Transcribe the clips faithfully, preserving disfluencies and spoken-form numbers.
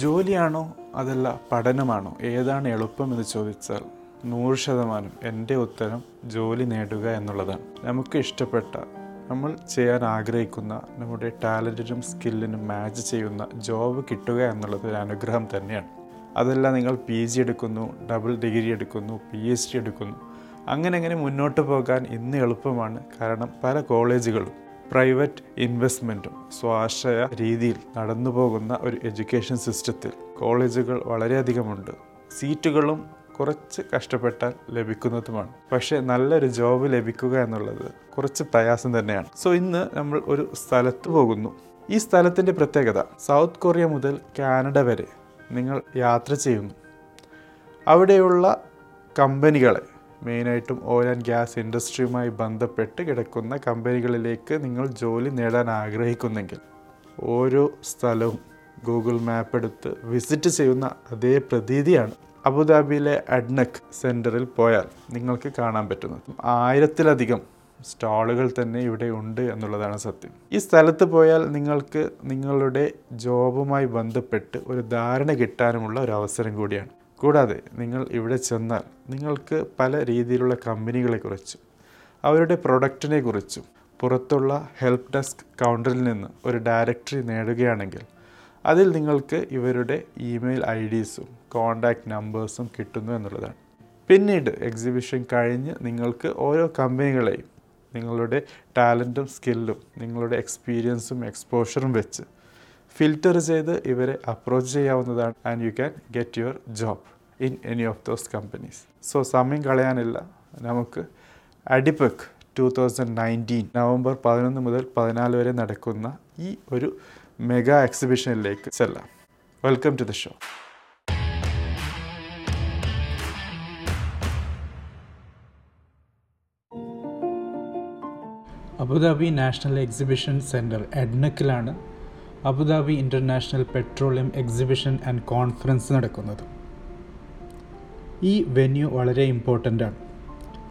ജോലിയാണോ അതല്ല പഠനമാണോ ഏതാണ് എളുപ്പമെന്ന് ചോദിച്ചാൽ നൂറ് ശതമാനം എൻ്റെ ഉത്തരം ജോലി നേടുക എന്നുള്ളതാണ്. നമുക്ക് ഇഷ്ടപ്പെട്ട, നമ്മൾ ചെയ്യാൻ ആഗ്രഹിക്കുന്ന, നമ്മുടെ ടാലൻറ്റിനും സ്കില്ലിനും മാച്ച് ചെയ്യുന്ന ജോബ് കിട്ടുക എന്നുള്ളത് ഒരു അനുഗ്രഹം തന്നെയാണ്. അതല്ല നിങ്ങൾ പി ജി എടുക്കുന്നു, ഡബിൾ ഡിഗ്രി എടുക്കുന്നു, പി എച്ച് ഡി എടുക്കുന്നു, അങ്ങനെ അങ്ങനെ മുന്നോട്ട് പോകാൻ ഇന്ന് എളുപ്പമാണ്. കാരണം പല കോളേജുകളും പ്രൈവറ്റ് ഇൻവെസ്റ്റ്മെൻറ്റും സ്വാശ്രയ രീതിയിൽ നടന്നു പോകുന്ന ഒരു എഡ്യൂക്കേഷൻ സിസ്റ്റത്തിൽ കോളേജുകൾ വളരെയധികമുണ്ട്. സീറ്റുകളും കുറച്ച് കഷ്ടപ്പെട്ടാൽ ലഭിക്കുന്നതുമാണ്. പക്ഷേ നല്ലൊരു ജോബ് ലഭിക്കുക എന്നുള്ളത് കുറച്ച് പ്രയാസം തന്നെയാണ്. സോ ഇന്ന് നമ്മൾ ഒരു സ്ഥലത്ത് പോകുന്നു. ഈ സ്ഥലത്തിൻ്റെ പ്രത്യേകത, സൗത്ത് കൊറിയ മുതൽ കാനഡ വരെ നിങ്ങൾ യാത്ര ചെയ്യുന്നു. അവിടെയുള്ള കമ്പനികളെ, മെയിനായിട്ടും ഓയിൽ ആൻഡ് ഗ്യാസ് ഇൻഡസ്ട്രിയുമായി ബന്ധപ്പെട്ട് കിടക്കുന്ന കമ്പനികളിലേക്ക് നിങ്ങൾ ജോലി നേടാൻ ആഗ്രഹിക്കുന്നെങ്കിൽ ഓരോ സ്ഥലവും ഗൂഗിൾ മാപ്പ് എടുത്ത് വിസിറ്റ് ചെയ്യുന്ന അതേ പ്രതീതിയാണ് അബുദാബിയിലെ അഡ്നക് സെൻറ്ററിൽ പോയാൽ നിങ്ങൾക്ക് കാണാൻ പറ്റുന്നത്. ആയിരത്തിലധികം സ്റ്റാളുകൾ തന്നെ ഇവിടെ ഉണ്ട് എന്നുള്ളതാണ് സത്യം. ഈ സ്ഥലത്ത് പോയാൽ നിങ്ങൾക്ക് നിങ്ങളുടെ ജോബുമായി ബന്ധപ്പെട്ട് ഒരു ധാരണ കിട്ടാനുമുള്ള ഒരു അവസരം കൂടിയാണ്. കൂടാതെ നിങ്ങൾ ഇവിടെ ചെന്നാൽ നിങ്ങൾക്ക് പല രീതിയിലുള്ള കമ്പനികളെക്കുറിച്ചും അവരുടെ പ്രൊഡക്റ്റിനെ കുറിച്ചും പുറത്തുള്ള ഹെൽപ്പ് ഡെസ്ക് കൗണ്ടറിൽ നിന്ന് ഒരു ഡയറക്ടറി നേടുകയാണെങ്കിൽ അതിൽ നിങ്ങൾക്ക് ഇവരുടെ ഇമെയിൽ ഐ ഡീസും കോൺടാക്റ്റ് നമ്പേഴ്സും കിട്ടുന്നു എന്നുള്ളതാണ്. പിന്നീട് എക്സിബിഷൻ കഴിഞ്ഞ് നിങ്ങൾക്ക് ഓരോ കമ്പനികളെയും നിങ്ങളുടെ ടാലൻറ്റും സ്കില്ലും നിങ്ങളുടെ എക്സ്പീരിയൻസും എക്സ്പോഷറും വെച്ച് ഫിൽറ്റർ ചെയ്ത് ഇവരെ അപ്രോച്ച് ചെയ്യാവുന്നതാണ്. And you can get your job in any of those companies. So സമയം കളയാനില്ല, നമുക്ക് ADIPEC two thousand nineteen November പതിനൊന്ന് മുതൽ പതിനാല് വരെ നടക്കുന്ന ഈ ഒരു മെഗാ എക്സിബിഷനിലേക്ക് ചെല്ലാം. Welcome to the show. Abu Dhabi national exhibition centre അഡ്നക്കിലാണ് Abu Dhabi international petroleum exhibition and conference നടക്കുന്നത്. ഈ വെന്യൂ വളരെ ഇമ്പോർട്ടൻ്റ് ആണ്.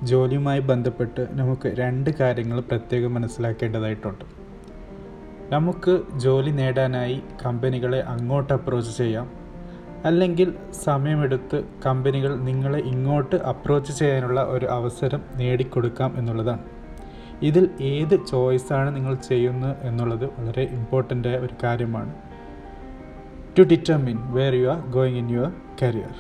ജോലിയുമായി ബന്ധപ്പെട്ട് നമുക്ക് രണ്ട് കാര്യങ്ങൾ പ്രത്യേകം മനസ്സിലാക്കേണ്ടതായിട്ടുണ്ട്. നമുക്ക് ജോലി നേടാനായി കമ്പനികളെ അങ്ങോട്ട് അപ്രോച്ച് ചെയ്യാം, അല്ലെങ്കിൽ സമയമെടുത്ത് കമ്പനികൾ നിങ്ങളെ ഇങ്ങോട്ട് അപ്രോച്ച് ചെയ്യാനുള്ള ഒരു അവസരം നേടിക്കൊടുക്കാം എന്നുള്ളതാണ്. ഇതിൽ ഏത് ചോയ്സാണ് നിങ്ങൾ ചെയ്യുന്നത് എന്നുള്ളത് വളരെ ഇമ്പോർട്ടൻ്റ് ആയ ഒരു കാര്യമാണ് to determine where you are going in your career.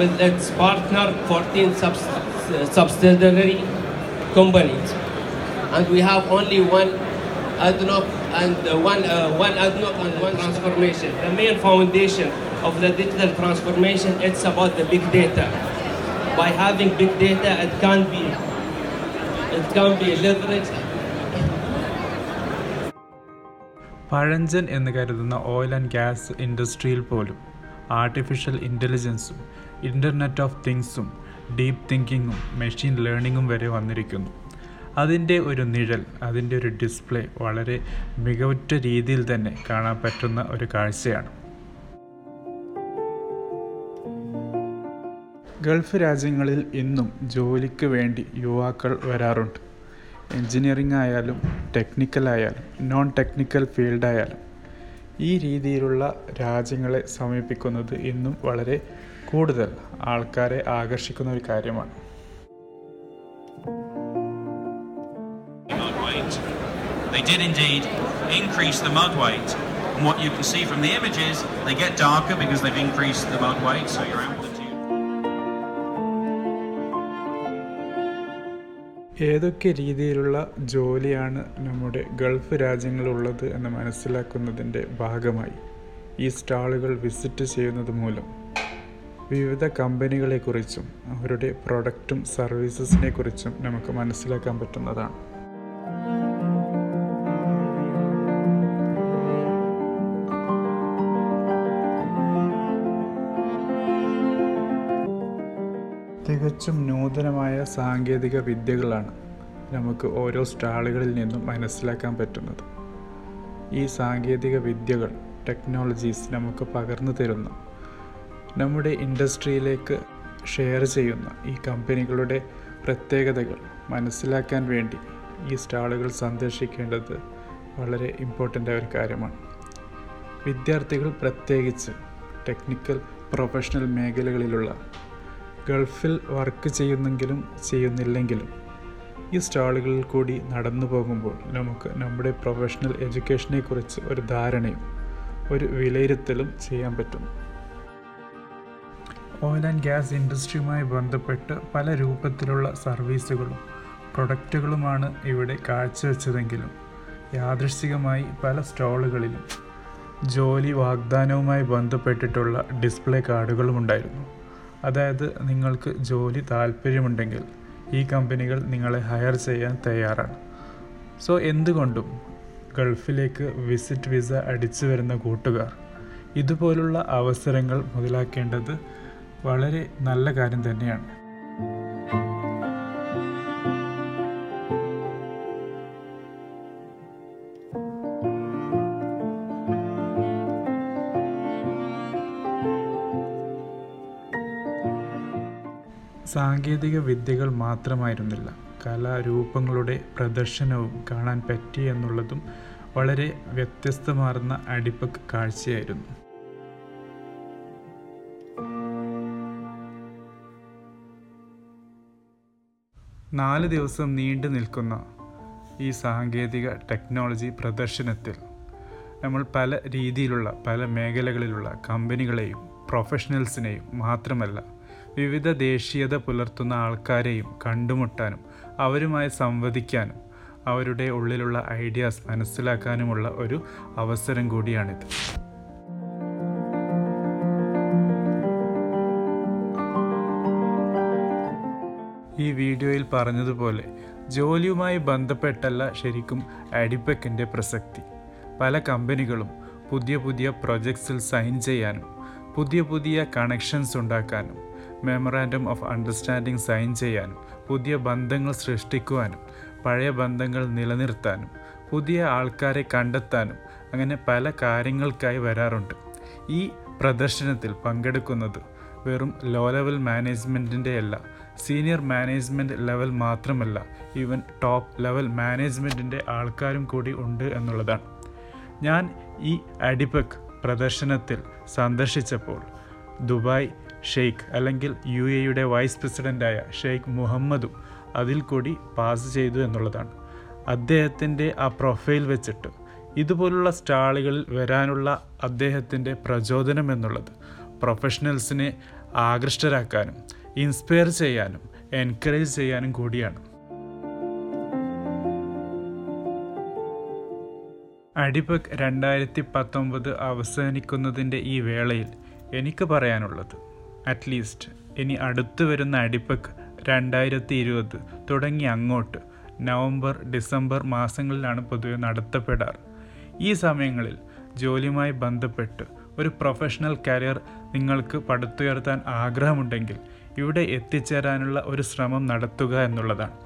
With its partner fourteen subsidiary companies. And we have only one ADNOC and one uh, one ADNOC and one transformation. The main foundation of the digital transformation, it's about the big data. By having big data, it can be it can be leveraged. പഴഞ്ചൻ എന്ന് കരുതുന്ന oil and gas ഇൻഡസ്ട്രിയിൽ പോലും artificial ഇൻ്റലിജൻസും internet of തിങ്സും deep തിങ്കിങ്ങും machine ലേണിങ്ങും വരെ വന്നിരിക്കുന്നു. അതിൻ്റെ ഒരു നിഴൽ, അതിൻ്റെ ഒരു ഡിസ്പ്ലേ വളരെ മികവുറ്റ രീതിയിൽ തന്നെ കാണാൻ പറ്റുന്ന ഒരു കാഴ്ചയാണ്. ഗൾഫ് രാജ്യങ്ങളിൽ ഇന്നും ജോലിക്ക് വേണ്ടി യുവാക്കൾ വരാറുണ്ട്. എൻജിനീയറിംഗ് ആയാലും ടെക്നിക്കലായാലും നോൺ ടെക്നിക്കൽ ഫീൽഡായാലും ഈ രീതിയിലുള്ള രാജ്യങ്ങളെ സമീപിക്കുന്നത് ഇന്നും വളരെ കൂടുതൽ ആൾക്കാരെ ആകർഷിക്കുന്ന ഒരു കാര്യമാണ്. They did indeed increase the mud weight, and what you can see from the images, they get darker because they've increased the mud weight, so your amplitude. ഏതൊക്കെ രീതിയിലുള്ള ജോലിയാണ് നമ്മുടെ ഗൾഫ് രാജ്യങ്ങളുള്ളത് എന്ന് മനസ്സിലാക്കുന്നതിൻ്റെ ഭാഗമായി ഈ സ്റ്റാളുകൾ വിസിറ്റ് ചെയ്യുന്നത് മൂലം വിവിധ കമ്പനികളെക്കുറിച്ചും അവരുടെ പ്രൊഡക്റ്റും സർവീസസിനെ കുറിച്ചും നമുക്ക് മനസ്സിലാക്കാൻ പറ്റുന്നതാണ്. തികച്ചും നൂതനമായ സാങ്കേതിക വിദ്യകളാണ് നമുക്ക് ഓരോ സ്റ്റാളുകളിൽ നിന്നും മനസ്സിലാക്കാൻ പറ്റുന്നത്. ഈ സാങ്കേതിക വിദ്യകൾ, ടെക്നോളജീസ് നമുക്ക് പകർന്നു തരുന്ന, നമ്മുടെ ഇൻഡസ്ട്രിയിലേക്ക് ഷെയർ ചെയ്യുന്ന ഈ കമ്പനികളുടെ പ്രത്യേകതകൾ മനസ്സിലാക്കാൻ വേണ്ടി ഈ സ്റ്റാളുകൾ സന്ദർശിക്കേണ്ടത് വളരെ ഇമ്പോർട്ടൻ്റായ ഒരു കാര്യമാണ്. വിദ്യാർത്ഥികൾ, പ്രത്യേകിച്ച് ടെക്നിക്കൽ പ്രൊഫഷണൽ മേഖലകളിലുള്ള, ഗൾഫിൽ വർക്ക് ചെയ്യുന്നെങ്കിലും ചെയ്യുന്നില്ലെങ്കിലും ഈ സ്റ്റാളുകളിൽ കൂടി നടന്നു പോകുമ്പോൾ നമുക്ക് നമ്മുടെ പ്രൊഫഷണൽ എഡ്യൂക്കേഷനെക്കുറിച്ച് ഒരു ധാരണയും ഒരു വിലയിരുത്തലും ചെയ്യാൻ പറ്റും. ഓയിൽ ആൻഡ് ഗ്യാസ് ഇൻഡസ്ട്രിയുമായി ബന്ധപ്പെട്ട് പല രൂപത്തിലുള്ള സർവീസുകളും പ്രൊഡക്റ്റുകളുമാണ് ഇവിടെ കാഴ്ചവെച്ചതെങ്കിലും യാദൃശ്ചികമായി പല സ്റ്റാളുകളിലും ജോലി വാഗ്ദാനവുമായി ബന്ധപ്പെട്ടിട്ടുള്ള ഡിസ്പ്ലേ കാർഡുകളും ഉണ്ടായിരുന്നു. അതായത്, നിങ്ങൾക്ക് ജോലി താല്പര്യമുണ്ടെങ്കിൽ ഈ കമ്പനികൾ നിങ്ങളെ ഹയർ ചെയ്യാൻ തയ്യാറാണ്. സോ എന്തുകൊണ്ടും ഗൾഫിലേക്ക് വിസിറ്റ് വിസ അടിച്ചു വരുന്ന കൂട്ടുകാർ ഇതുപോലുള്ള അവസരങ്ങൾ മുതലാക്കേണ്ടത് വളരെ നല്ല കാര്യം തന്നെയാണ്. സാങ്കേതിക വിദ്യകൾ മാത്രമായിരുന്നില്ല, കലാരൂപങ്ങളുടെ പ്രദർശനവും കാണാൻ പറ്റി എന്നുള്ളതും വളരെ വ്യത്യസ്തമാർന്ന അടിപൊളി കാഴ്ചയായിരുന്നു. നാല് ദിവസം നീണ്ടു നിൽക്കുന്ന ഈ സാങ്കേതിക ടെക്നോളജി പ്രദർശനത്തിൽ നമ്മൾ പല രീതിയിലുള്ള പല മേഖലകളിലുള്ള കമ്പനികളെയും പ്രൊഫഷണൽസിനെയും മാത്രമല്ല വിവിധ ദേശീയത പുലർത്തുന്ന ആൾക്കാരെയും കണ്ടുമുട്ടാനും അവരുമായി സംവദിക്കാനും അവരുടെ ഉള്ളിലുള്ള ഐഡിയാസ് മനസ്സിലാക്കാനുമുള്ള ഒരു അവസരം കൂടിയാണിത്. ഈ വീഡിയോയിൽ പറഞ്ഞതുപോലെ ജോലിയുമായി ബന്ധപ്പെട്ടല്ല ശരിക്കും അഡിപെക്കിൻ്റെ പ്രസക്തി. പല കമ്പനികളും പുതിയ പുതിയ പ്രൊജക്ട്സിൽ സൈൻ ചെയ്യാനും പുതിയ പുതിയ കണക്ഷൻസ് ഉണ്ടാക്കാനും മെമ്മറാൻഡം ഓഫ് അണ്ടർസ്റ്റാൻഡിംഗ് സൈൻ ചെയ്യാനും പുതിയ ബന്ധങ്ങൾ സൃഷ്ടിക്കുവാനും പഴയ ബന്ധങ്ങൾ നിലനിർത്താനും പുതിയ ആൾക്കാരെ കണ്ടെത്താനും അങ്ങനെ പല കാര്യങ്ങൾക്കായി വരാറുണ്ട്. ഈ പ്രദർശനത്തിൽ പങ്കെടുക്കുന്നത് വെറും ലോ ലെവൽ മാനേജ്മെൻറ്റിൻ്റെ അല്ല, സീനിയർ മാനേജ്മെൻറ്റ് ലെവൽ മാത്രമല്ല, ഈവൻ ടോപ്പ് ലെവൽ മാനേജ്മെൻറ്റിൻ്റെ ആൾക്കാരും കൂടി ഉണ്ട് എന്നുള്ളതാണ്. ഞാൻ ഈ അഡിപെക് പ്രദർശനത്തിൽ സന്ദർശിച്ചപ്പോൾ ദുബായ് ഷെയ്ഖ് അല്ലെങ്കിൽ യു എയുടെ വൈസ് പ്രസിഡൻ്റായ ഷെയ്ഖ് മുഹമ്മദും അതിൽ കൂടി പാസ് ചെയ്തു എന്നുള്ളതാണ്. അദ്ദേഹത്തിൻ്റെ ആ പ്രൊഫൈൽ വെച്ചിട്ട് ഇതുപോലുള്ള സ്റ്റാളുകളിൽ വരാനുള്ള അദ്ദേഹത്തിൻ്റെ പ്രചോദനം എന്നുള്ളത് പ്രൊഫഷണൽസിനെ ആകൃഷ്ടരാക്കാനും ഇൻസ്പയർ ചെയ്യാനും എൻകറേജ് ചെയ്യാനും കൂടിയാണ്. അഡിപെക് രണ്ടായിരത്തി പത്തൊമ്പത് അവസാനിക്കുന്നതിൻ്റെ ഈ വേളയിൽ എനിക്ക് പറയാനുള്ളത്, അറ്റ്ലീസ്റ്റ് ഇനി അടുത്തു വരുന്ന അഡിപെക് രണ്ടായിരത്തി ഇരുപത് തുടങ്ങി അങ്ങോട്ട് നവംബർ ഡിസംബർ മാസങ്ങളിലാണ് പൊതുവെ നടത്തപ്പെടാറ്. ഈ സമയങ്ങളിൽ ജോലിയുമായി ബന്ധപ്പെട്ട് ഒരു പ്രൊഫഷണൽ കരിയർ നിങ്ങൾക്ക് പടുത്തുയർത്താൻ ആഗ്രഹമുണ്ടെങ്കിൽ ഇവിടെ എത്തിച്ചേരാനുള്ള ഒരു ശ്രമം നടത്തുക എന്നുള്ളതാണ്.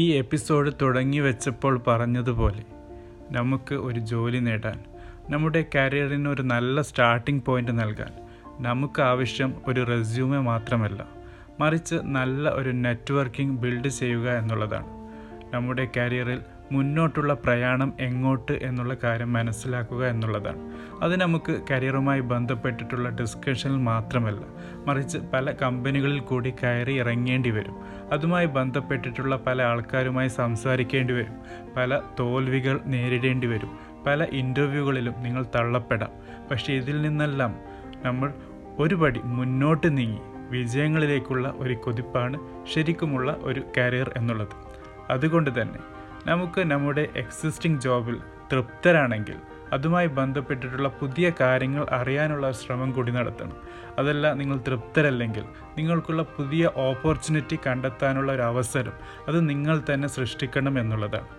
ഈ എപ്പിസോഡ് തുടങ്ങി വെച്ചപ്പോൾ പറഞ്ഞതുപോലെ നമുക്ക് ഒരു ജോലി നേടാൻ, നമ്മുടെ കരിയറിന് ഒരു നല്ല സ്റ്റാർട്ടിംഗ് പോയിൻ്റ് നൽകാൻ നമുക്ക് ആവശ്യം ഒരു റെസ്യൂമേ മാത്രമല്ല, മറിച്ച് നല്ല ഒരു നെറ്റ്വർക്കിംഗ് ബിൽഡ് ചെയ്യുക എന്നുള്ളതാണ്. നമ്മുടെ കരിയറിൽ മുന്നോട്ടുള്ള പ്രയാണം എങ്ങോട്ട് എന്നുള്ള കാര്യം മനസ്സിലാക്കുക എന്നുള്ളതാണ്. അത് നമുക്ക് കരിയറുമായി ബന്ധപ്പെട്ടിട്ടുള്ള ഡിസ്കഷനിൽ മാത്രമല്ല, മറിച്ച് പല കമ്പനികളിൽ കൂടി കയറി ഇറങ്ങേണ്ടി വരും. അതുമായി ബന്ധപ്പെട്ടിട്ടുള്ള പല ആൾക്കാരുമായി സംസാരിക്കേണ്ടി വരും, പല തോൽവികൾ നേരിടേണ്ടി വരും, പല ഇൻ്റർവ്യൂകളിലും നിങ്ങൾ തള്ളപ്പെടാം. പക്ഷേ ഇതിൽ നിന്നെല്ലാം നമ്മൾ ഒരുപടി മുന്നോട്ട് നീങ്ങി വിജയങ്ങളിലേക്കുള്ള ഒരു കുതിപ്പാണ് ശരിക്കുമുള്ള ഒരു കരിയർ എന്നുള്ളത്. അതുകൊണ്ട് തന്നെ നമുക്ക് നമ്മുടെ എക്സിസ്റ്റിംഗ് ജോബിൽ തൃപ്തരാണെങ്കിൽ അതുമായി ബന്ധപ്പെട്ടിട്ടുള്ള പുതിയ കാര്യങ്ങൾ അറിയാനുള്ള ശ്രമം കൂടി നടത്തണം. അതല്ല, നിങ്ങൾ തൃപ്തരല്ലെങ്കിൽ നിങ്ങൾക്കുള്ള പുതിയ ഓപ്പർച്യൂണിറ്റി കണ്ടെത്താനുള്ള ഒരു അവസരം അത് നിങ്ങൾ തന്നെ സൃഷ്ടിക്കണം എന്നുള്ളതാണ്.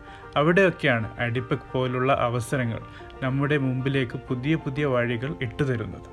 അവിടെയൊക്കെയാണ് അഡിപെക് പോലുള്ള അവസരങ്ങൾ നമ്മുടെ മുമ്പിലേക്ക് പുതിയ പുതിയ വഴികൾ ഇട്ടുതരുന്നത്.